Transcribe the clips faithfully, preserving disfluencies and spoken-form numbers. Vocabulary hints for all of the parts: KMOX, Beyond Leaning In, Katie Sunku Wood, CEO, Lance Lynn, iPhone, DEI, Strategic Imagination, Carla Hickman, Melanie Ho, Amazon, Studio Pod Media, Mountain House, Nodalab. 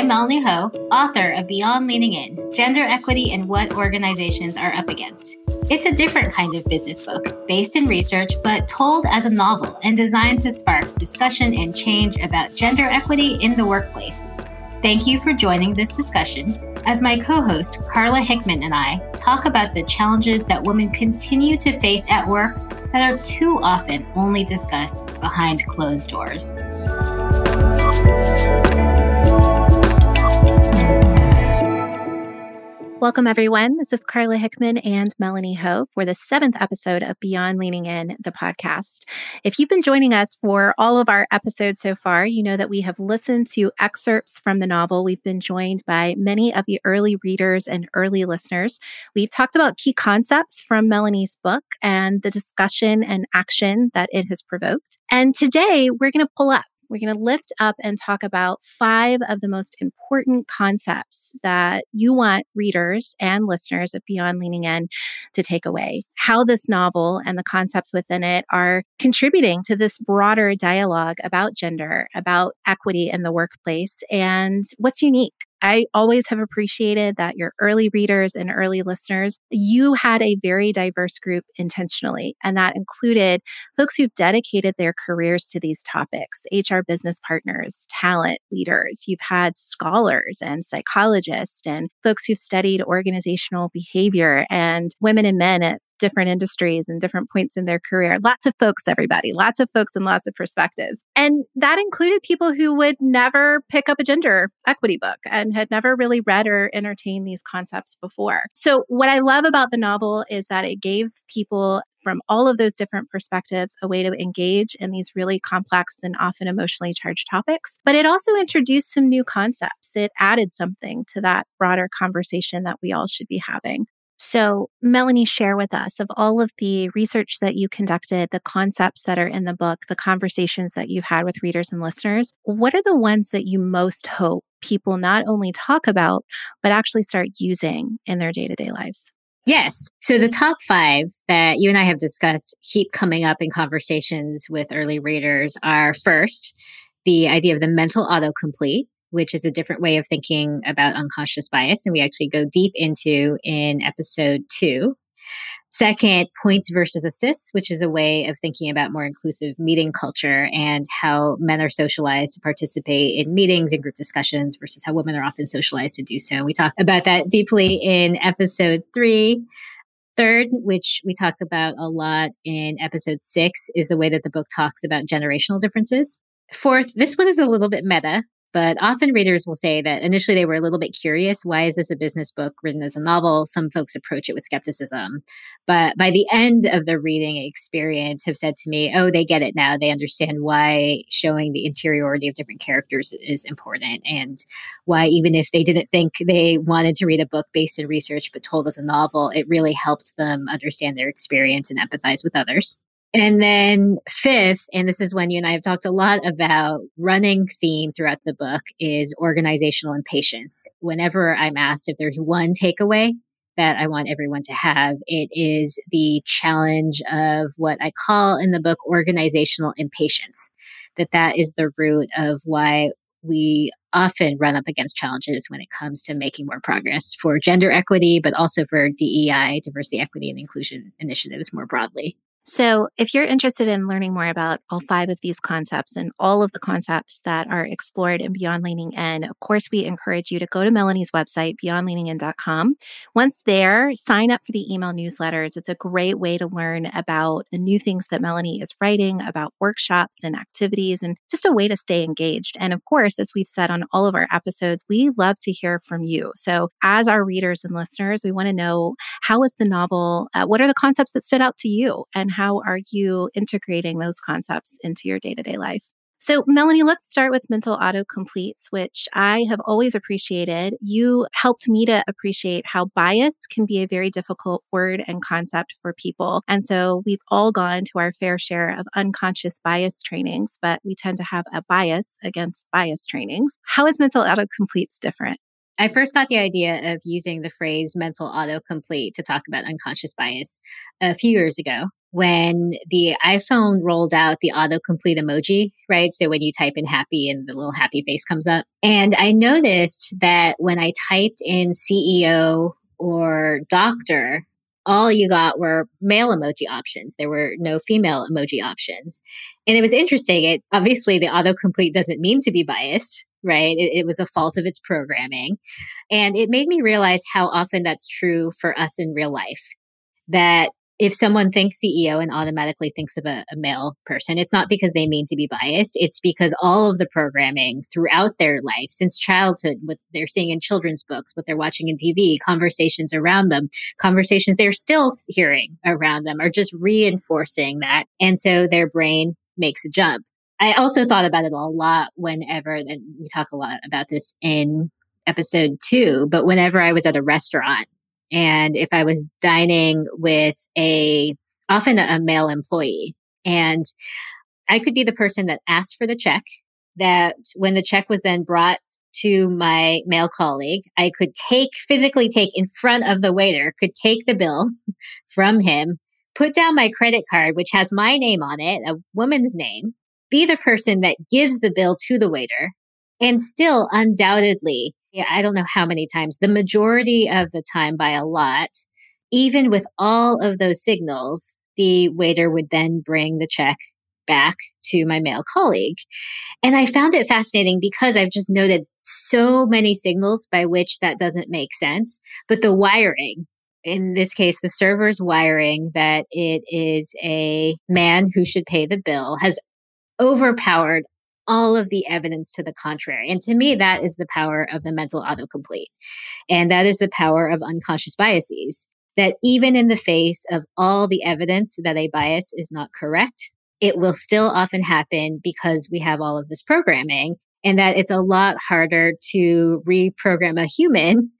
I'm Melanie Ho, author of Beyond Leaning In, Gender Equity and What Organizations Are Up Against. It's a different kind of business book, based in research, but told as a novel and designed to spark discussion and change about gender equity in the workplace. Thank you for joining this discussion as my co-host, Carla Hickman, and I talk about the challenges that women continue to face at work that are too often only discussed behind closed doors. Welcome, everyone. This is Carla Hickman and Melanie Ho for the seventh episode of Beyond Leaning In, the podcast. If you've been joining us for all of our episodes so far, you know that we have listened to excerpts from the novel. We've been joined by many of the early readers and early listeners. We've talked about key concepts from Melanie's book and the discussion and action that it has provoked. And today we're going to pull up. We're going to lift up and talk about five of the most important concepts that you want readers and listeners at Beyond Leaning In to take away. How this novel and the concepts within it are contributing to this broader dialogue about gender, about equity in the workplace, and what's unique. I always have appreciated that your early readers and early listeners, you had a very diverse group intentionally, and that included folks who've dedicated their careers to these topics, H R business partners, talent leaders. You've had scholars and psychologists and folks who've studied organizational behavior and women and men at different industries and different points in their career. Lots of folks, everybody, lots of folks and lots of perspectives. And that included people who would never pick up a gender equity book and had never really read or entertained these concepts before. So what I love about the novel is that it gave people from all of those different perspectives a way to engage in these really complex and often emotionally charged topics. But it also introduced some new concepts. It added something to that broader conversation that we all should be having. So, Melanie, share with us of all of the research that you conducted, the concepts that are in the book, the conversations that you've had with readers and listeners, what are the ones that you most hope people not only talk about, but actually start using in their day-to-day lives? Yes. So the top five that you and I have discussed keep coming up in conversations with early readers are, first, the idea of the mental autocomplete, which is a different way of thinking about unconscious bias, and we actually go deep into in episode two. Second, points versus assists, which is a way of thinking about more inclusive meeting culture and how men are socialized to participate in meetings and group discussions versus how women are often socialized to do so. And we talk about that deeply in episode three. Third, which we talked about a lot in episode six, is the way that the book talks about generational differences. Fourth, this one is a little bit meta, but often readers will say that initially they were a little bit curious. Why is this a business book written as a novel? Some folks approach it with skepticism. But by the end of their reading experience have said to me, oh, they get it now. They understand why showing the interiority of different characters is important and why even if they didn't think they wanted to read a book based in research but told as a novel, it really helped them understand their experience and empathize with others. And then fifth, and this is when you and I have talked a lot about running theme throughout the book, is organizational impatience. Whenever I'm asked if there's one takeaway that I want everyone to have, it is the challenge of what I call in the book organizational impatience, that that is the root of why we often run up against challenges when it comes to making more progress for gender equity, but also for D E I, diversity, equity, and inclusion initiatives more broadly. So if you're interested in learning more about all five of these concepts and all of the concepts that are explored in Beyond Leaning In, of course, we encourage you to go to Melanie's website, beyond leaning in dot com. Once there, sign up for the email newsletters. It's a great way to learn about the new things that Melanie is writing, about workshops and activities, and just a way to stay engaged. And of course, as we've said on all of our episodes, we love to hear from you. So as our readers and listeners, we want to know, how is the novel? Uh, what are the concepts that stood out to you? And how are you integrating those concepts into your day-to-day life? So, Melanie, let's start with mental autocompletes, which I have always appreciated. You helped me to appreciate how bias can be a very difficult word and concept for people. And so we've all gone to our fair share of unconscious bias trainings, but we tend to have a bias against bias trainings. How is mental autocompletes different? I first got the idea of using the phrase mental autocomplete to talk about unconscious bias a few years ago when the iPhone rolled out the autocomplete emoji, right? So when you type in happy and the little happy face comes up. And I noticed that when I typed in C E O or doctor, all you got were male emoji options. There were no female emoji options. And it was interesting. It obviously, the autocomplete doesn't mean to be biased, right? It, it was a fault of its programming. And it made me realize how often that's true for us in real life, that if someone thinks C E O and automatically thinks of a, a male person, it's not because they mean to be biased. It's because all of the programming throughout their life, since childhood, what they're seeing in children's books, what they're watching in T V, conversations around them, conversations they're still hearing around them are just reinforcing that. And so their brain makes a jump. I also thought about it a lot whenever, and we talk a lot about this in episode two, but whenever I was at a restaurant, and if I was dining with a, often a male employee, and I could be the person that asked for the check, that when the check was then brought to my male colleague, I could take, physically take in front of the waiter, could take the bill from him, put down my credit card, which has my name on it, a woman's name, be the person that gives the bill to the waiter, and still undoubtedly, yeah, I don't know how many times, the majority of the time by a lot, even with all of those signals, the waiter would then bring the check back to my male colleague. And I found it fascinating because I've just noted so many signals by which that doesn't make sense. But the wiring, in this case, the server's wiring that it is a man who should pay the bill, has overpowered all of the evidence to the contrary. And to me, that is the power of the mental autocomplete. And that is the power of unconscious biases, that even in the face of all the evidence that a bias is not correct, it will still often happen because we have all of this programming, and that it's a lot harder to reprogram a human,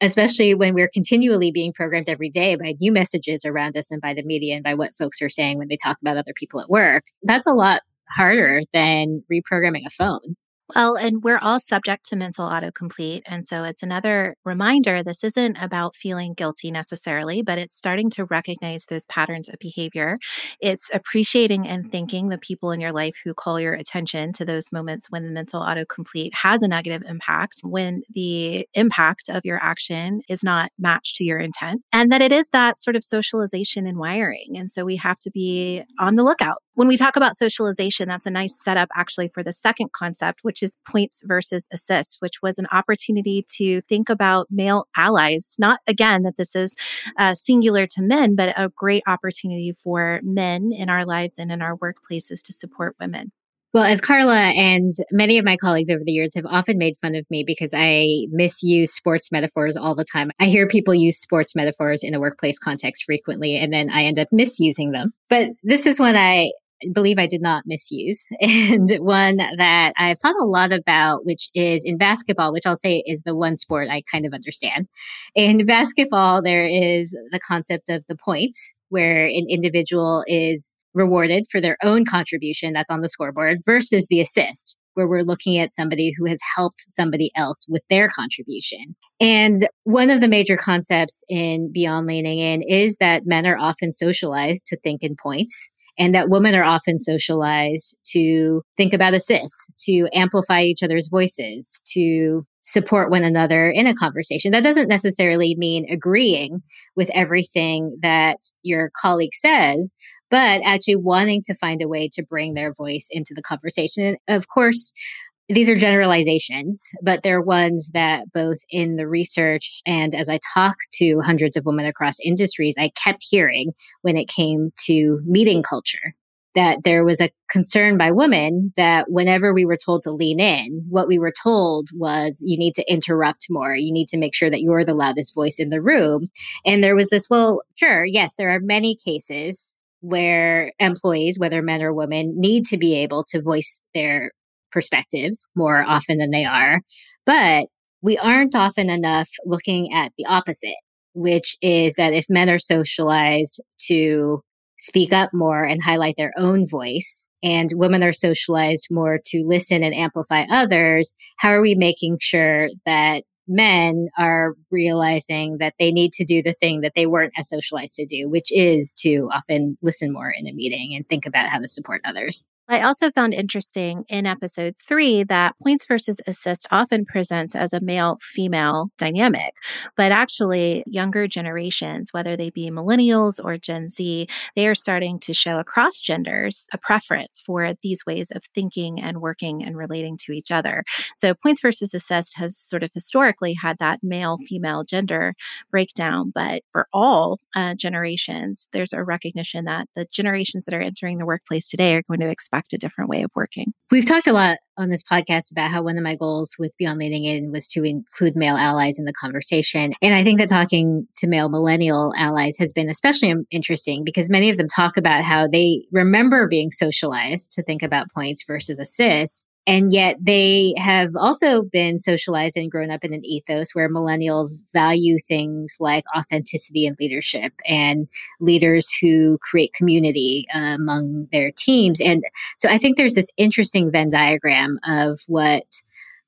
especially when we're continually being programmed every day by new messages around us and by the media and by what folks are saying when they talk about other people at work. That's a lot harder than reprogramming a phone. Well, and we're all subject to mental autocomplete. And so it's another reminder, this isn't about feeling guilty necessarily, but it's starting to recognize those patterns of behavior. It's appreciating and thanking the people in your life who call your attention to those moments when the mental autocomplete has a negative impact, when the impact of your action is not matched to your intent, and that it is that sort of socialization and wiring. And so we have to be on the lookout. When we talk about socialization, that's a nice setup actually for the second concept, which is points versus assists, which was an opportunity to think about male allies. Not, again, that this is uh, singular to men, but a great opportunity for men in our lives and in our workplaces to support women. Well, as Carla and many of my colleagues over the years have often made fun of me because I misuse sports metaphors all the time. I hear people use sports metaphors in a workplace context frequently, and then I end up misusing them. But this is one I believe I did not misuse, and one that I've thought a lot about, which is in basketball, which I'll say is the one sport I kind of understand. In basketball, there is the concept of the points, where an individual is rewarded for their own contribution that's on the scoreboard versus the assist, where we're looking at somebody who has helped somebody else with their contribution. And one of the major concepts in Beyond Leaning In is that men are often socialized to think in points, and that women are often socialized to think about assists, to amplify each other's voices, to support one another in a conversation. That doesn't necessarily mean agreeing with everything that your colleague says, but actually wanting to find a way to bring their voice into the conversation. And of course, these are generalizations, but they're ones that both in the research and as I talk to hundreds of women across industries, I kept hearing when it came to meeting culture, that there was a concern by women that whenever we were told to lean in, what we were told was you need to interrupt more. You need to make sure that you're the loudest voice in the room. And there was this, well, sure, yes, there are many cases where employees, whether men or women, need to be able to voice their perspectives more often than they are. But we aren't often enough looking at the opposite, which is that if men are socialized to speak up more and highlight their own voice, and women are socialized more to listen and amplify others, how are we making sure that men are realizing that they need to do the thing that they weren't as socialized to do, which is to often listen more in a meeting and think about how to support others. I also found interesting in episode three that points versus assist often presents as a male-female dynamic, but actually younger generations, whether they be millennials or Gen Z, they are starting to show across genders a preference for these ways of thinking and working and relating to each other. So points versus assist has sort of historically had that male-female gender breakdown, but for all uh, generations, there's a recognition that the generations that are entering the workplace today are going to expect a different way of working. We've talked a lot on this podcast about how one of my goals with Beyond Leaning In was to include male allies in the conversation. And I think that talking to male millennial allies has been especially interesting because many of them talk about how they remember being socialized to think about points versus assists. And yet they have also been socialized and grown up in an ethos where millennials value things like authenticity and leadership and leaders who create community uh, among their teams. And so I think there's this interesting Venn diagram of what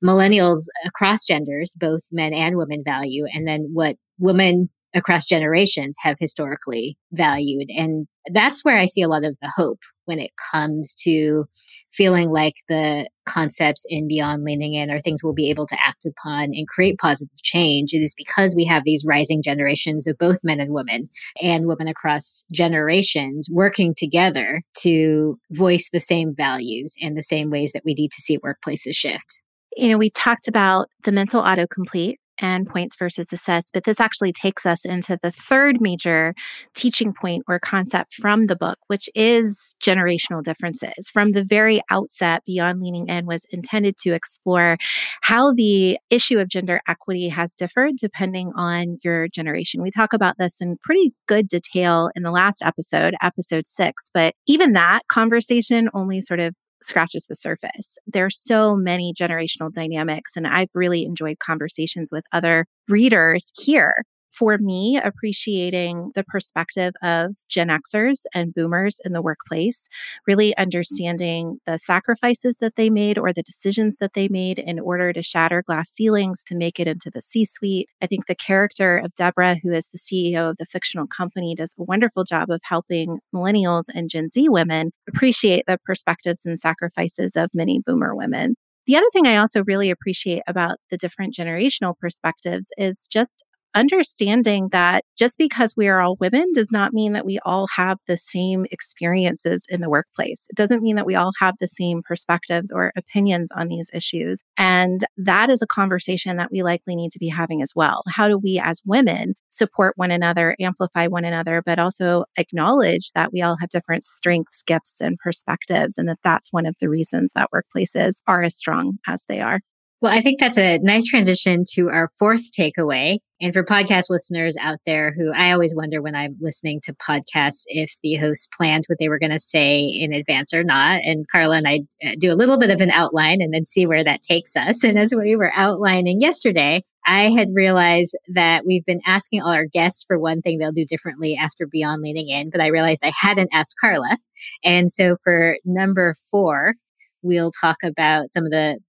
millennials across genders, both men and women, value, and then what women across generations have historically valued. And that's where I see a lot of the hope when it comes to feeling like the concepts in Beyond Leaning In are things we'll be able to act upon and create positive change. It is because we have these rising generations of both men and women and women across generations working together to voice the same values and the same ways that we need to see workplaces shift. You know, we talked about the mental autocomplete and points versus assess, but this actually takes us into the third major teaching point or concept from the book, which is generational differences. From the very outset, Beyond Leaning In was intended to explore how the issue of gender equity has differed depending on your generation. We talk about this in pretty good detail in the last episode, episode six, but even that conversation only sort of scratches the surface. There are so many generational dynamics, and I've really enjoyed conversations with other readers here. For me, appreciating the perspective of Gen Xers and Boomers in the workplace, really understanding the sacrifices that they made or the decisions that they made in order to shatter glass ceilings to make it into the C-suite. I think the character of Deborah, who is the C E O of the fictional company, does a wonderful job of helping millennials and Gen Z women appreciate the perspectives and sacrifices of many Boomer women. The other thing I also really appreciate about the different generational perspectives is just understanding that just because we are all women does not mean that we all have the same experiences in the workplace. It doesn't mean that we all have the same perspectives or opinions on these issues. And that is a conversation that we likely need to be having as well. How do we as women support one another, amplify one another, but also acknowledge that we all have different strengths, gifts, and perspectives, and that that's one of the reasons that workplaces are as strong as they are. Well, I think that's a nice transition to our fourth takeaway. And for podcast listeners out there who I always wonder when I'm listening to podcasts if the host plans what they were going to say in advance or not. And Carla and I do a little bit of an outline and then see where that takes us. And as we were outlining yesterday, I had realized that we've been asking all our guests for one thing they'll do differently after Beyond Leaning In, but I realized I hadn't asked Carla. And so for number four, we'll talk about some of the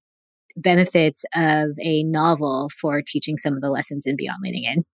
benefits of a novel for teaching some of the lessons in Beyond Leaning In.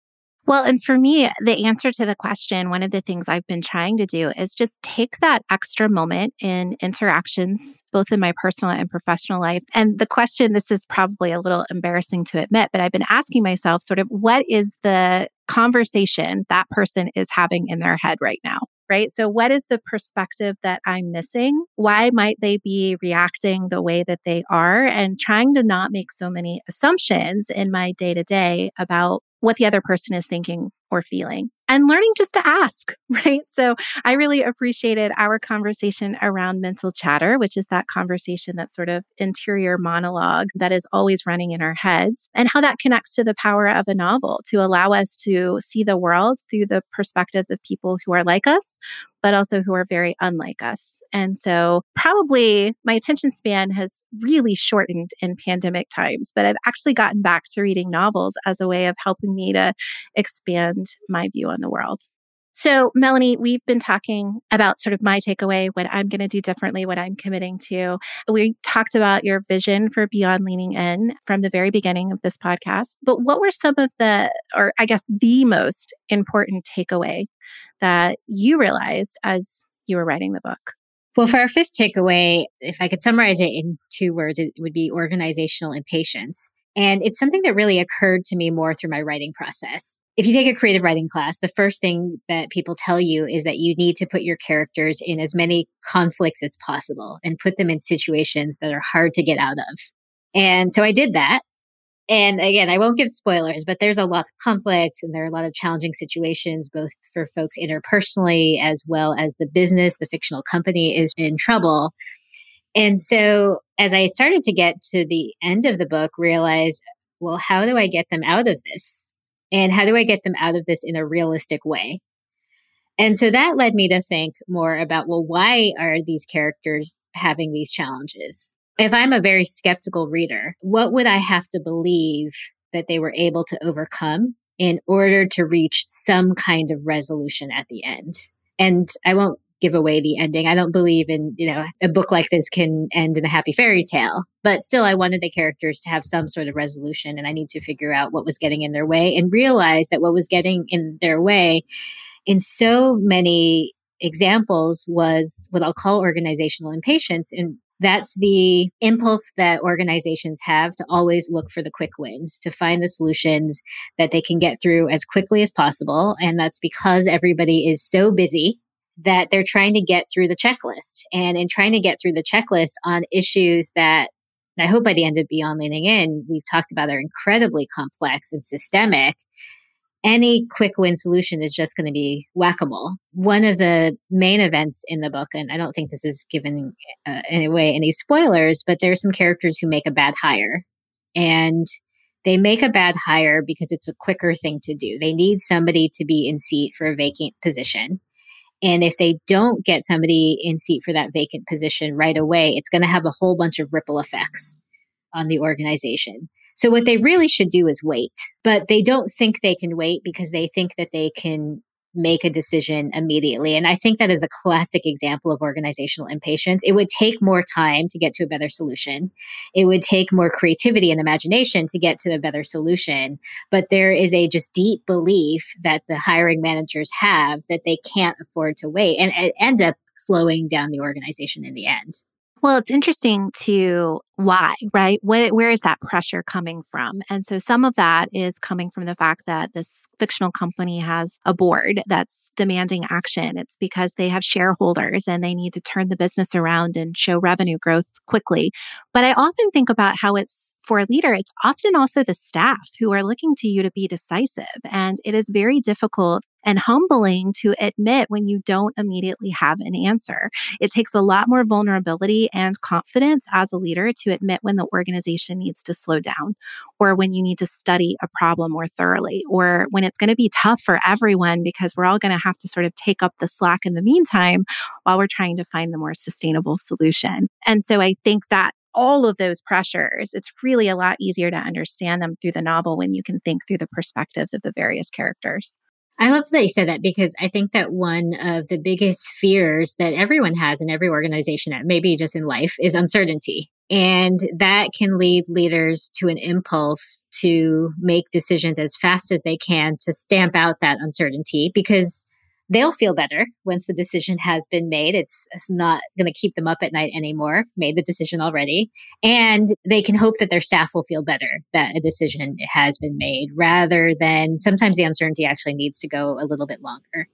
Well, and for me, the answer to the question, one of the things I've been trying to do is just take that extra moment in interactions, both in my personal and professional life. And the question, this is probably a little embarrassing to admit, but I've been asking myself sort of what is the conversation that person is having in their head right now? Right? So what is the perspective that I'm missing? Why might they be reacting the way that they are? And trying to not make so many assumptions in my day-to-day about what the other person is thinking or feeling, and learning just to ask, right? So I really appreciated our conversation around mental chatter, which is that conversation, that sort of interior monologue that is always running in our heads, and how that connects to the power of a novel to allow us to see the world through the perspectives of people who are like us, but also who are very unlike us. And so probably my attention span has really shortened in pandemic times, but I've actually gotten back to reading novels as a way of helping me to expand my view on the world. So Melanie, we've been talking about sort of my takeaway, what I'm going to do differently, what I'm committing to. We talked about your vision for Beyond Leaning In from the very beginning of this podcast, but what were some of the, or I guess the most important takeaway that you realized as you were writing the book? Well, for our fifth takeaway, if I could summarize it in two words, it would be organizational impatience. And it's something that really occurred to me more through my writing process. If you take a creative writing class, the first thing that people tell you is that you need to put your characters in as many conflicts as possible and put them in situations that are hard to get out of. And so I did that. And again, I won't give spoilers, but there's a lot of conflict and there are a lot of challenging situations, both for folks interpersonally, as well as the business, the fictional company is in trouble. And so as I started to get to the end of the book, realized, well, how do I get them out of this? And how do I get them out of this in a realistic way? And so that led me to think more about, well, why are these characters having these challenges? If I'm a very skeptical reader, what would I have to believe that they were able to overcome in order to reach some kind of resolution at the end? And I won't give away the ending. I don't believe in, you know, a book like this can end in a happy fairy tale, but still I wanted the characters to have some sort of resolution, and I need to figure out what was getting in their way and realize that what was getting in their way in so many examples was what I'll call organizational impatience. And that's the impulse that organizations have to always look for the quick wins, to find the solutions that they can get through as quickly as possible. And that's because everybody is so busy that they're trying to get through the checklist. And in trying to get through the checklist on issues that I hope by the end of Beyond Leaning In, we've talked about are incredibly complex and systemic, any quick win solution is just going to be whack-a-mole. One of the main events in the book, and I don't think this is giving uh, away any spoilers, but there are some characters who make a bad hire. And they make a bad hire because it's a quicker thing to do. They need somebody to be in seat for a vacant position. And if they don't get somebody in seat for that vacant position right away, it's going to have a whole bunch of ripple effects on the organization. So what they really should do is wait, but they don't think they can wait because they think that they can make a decision immediately. And I think that is a classic example of organizational impatience. It would take more time to get to a better solution. It would take more creativity and imagination to get to the better solution. But there is a just deep belief that the hiring managers have that they can't afford to wait. And it ends up slowing down the organization in the end. Well, it's interesting to why, right? Where, where is that pressure coming from? And so some of that is coming from the fact that this fictional company has a board that's demanding action. It's because they have shareholders and they need to turn the business around and show revenue growth quickly. But I often think about how it's, for a leader, it's often also the staff who are looking to you to be decisive. And it is very difficult and humbling to admit when you don't immediately have an answer. It takes a lot more vulnerability and confidence as a leader to admit when the organization needs to slow down, or when you need to study a problem more thoroughly, or when it's going to be tough for everyone because we're all going to have to sort of take up the slack in the meantime while we're trying to find the more sustainable solution. And so I think that all of those pressures, it's really a lot easier to understand them through the novel when you can think through the perspectives of the various characters. I love that you said that, because I think that one of the biggest fears that everyone has in every organization, maybe just in life, is uncertainty. And that can lead leaders to an impulse to make decisions as fast as they can to stamp out that uncertainty, because they'll feel better once the decision has been made. It's, it's not going to keep them up at night anymore, made the decision already. And they can hope that their staff will feel better that a decision has been made, rather than sometimes the uncertainty actually needs to go a little bit longer.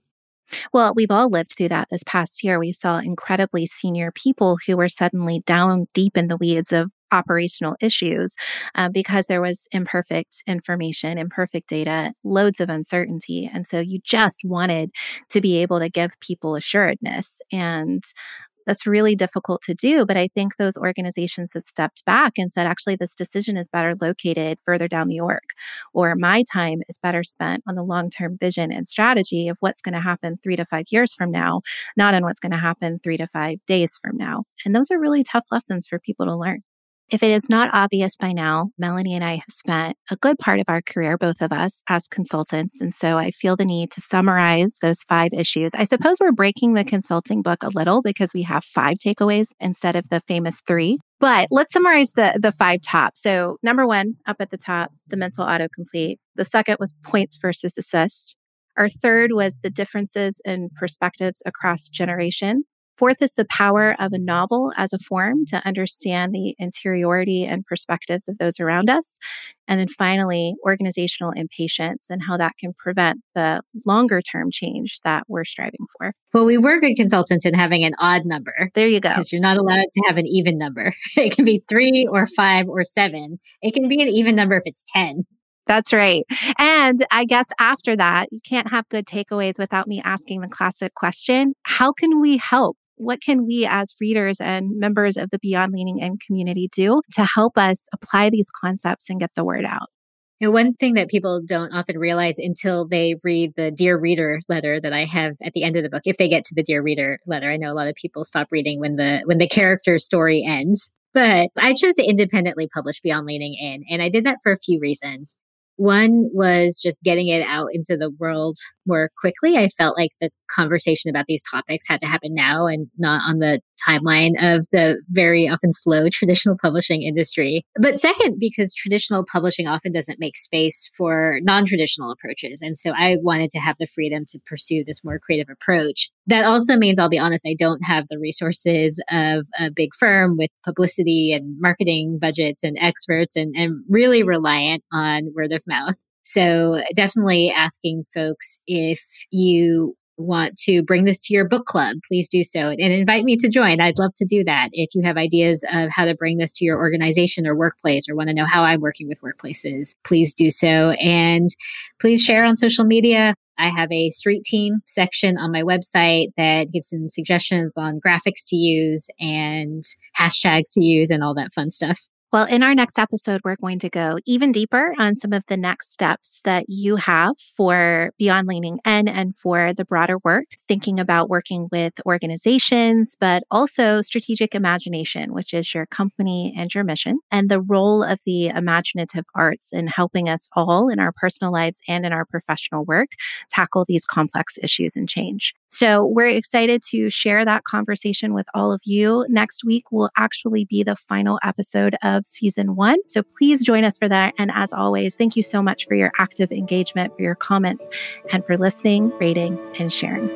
Well, we've all lived through that this past year. We saw incredibly senior people who were suddenly down deep in the weeds of operational issues um, because there was imperfect information, imperfect data, loads of uncertainty. And so you just wanted to be able to give people assuredness. And that's really difficult to do. But I think those organizations that stepped back and said, actually, this decision is better located further down the org, or my time is better spent on the long-term vision and strategy of what's going to happen three to five years from now, not on what's going to happen three to five days from now. And those are really tough lessons for people to learn. If it is not obvious by now, Melanie and I have spent a good part of our career, both of us, as consultants. And so I feel the need to summarize those five issues. I suppose we're breaking the consulting book a little because we have five takeaways instead of the famous three. But let's summarize the the five top. So number one, up at the top, the mental autocomplete. The second was points versus assist. Our third was the differences in perspectives across generation. Fourth is the power of a novel as a form to understand the interiority and perspectives of those around us. And then finally, organizational impatience and how that can prevent the longer term change that we're striving for. Well, we were good consultants in having an odd number. There you go. Because you're not allowed to have an even number. It can be three or five or seven. It can be an even number if it's ten. That's right. And I guess after that, you can't have good takeaways without me asking the classic question, how can we help? What can we as readers and members of the Beyond Leaning In community do to help us apply these concepts and get the word out? You know, one thing that people don't often realize until they read the Dear Reader letter that I have at the end of the book, if they get to the Dear Reader letter, I know a lot of people stop reading when the when the character's story ends. But I chose to independently publish Beyond Leaning In, and I did that for a few reasons. One was just getting it out into the world more quickly. I felt like the conversation about these topics had to happen now and not on the timeline of the very often slow traditional publishing industry. But second, because traditional publishing often doesn't make space for non-traditional approaches. And so I wanted to have the freedom to pursue this more creative approach. That also means, I'll be honest, I don't have the resources of a big firm with publicity and marketing budgets and experts, and I'm really reliant on word of mouth. So definitely asking folks, if you want to bring this to your book club, please do so and invite me to join. I'd love to do that. If you have ideas of how to bring this to your organization or workplace, or want to know how I'm working with workplaces, please do so. And please share on social media. I have a street team section on my website that gives some suggestions on graphics to use and hashtags to use and all that fun stuff. Well, in our next episode, we're going to go even deeper on some of the next steps that you have for Beyond Leaning In and for the broader work, thinking about working with organizations, but also strategic imagination, which is your company and your mission, and the role of the imaginative arts in helping us all in our personal lives and in our professional work tackle these complex issues and change. So we're excited to share that conversation with all of you. Next week will actually be the final episode of season one. So please join us for that. And as always, thank you so much for your active engagement, for your comments, and for listening, rating, and sharing.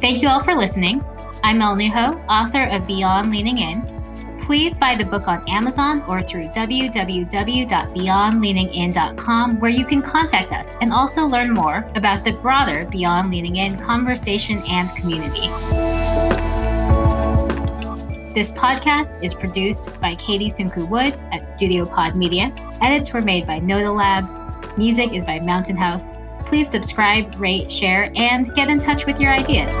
Thank you all for listening. I'm Melanie Ho, author of Beyond Leaning In. Please buy the book on Amazon or through w w w dot beyond leaning in dot com, where you can contact us and also learn more about the broader Beyond Leaning In conversation and community. This podcast is produced by Katie Sunku Wood at Studio Pod Media. Edits were made by Nodalab. Music is by Mountain House. Please subscribe, rate, share, and get in touch with your ideas.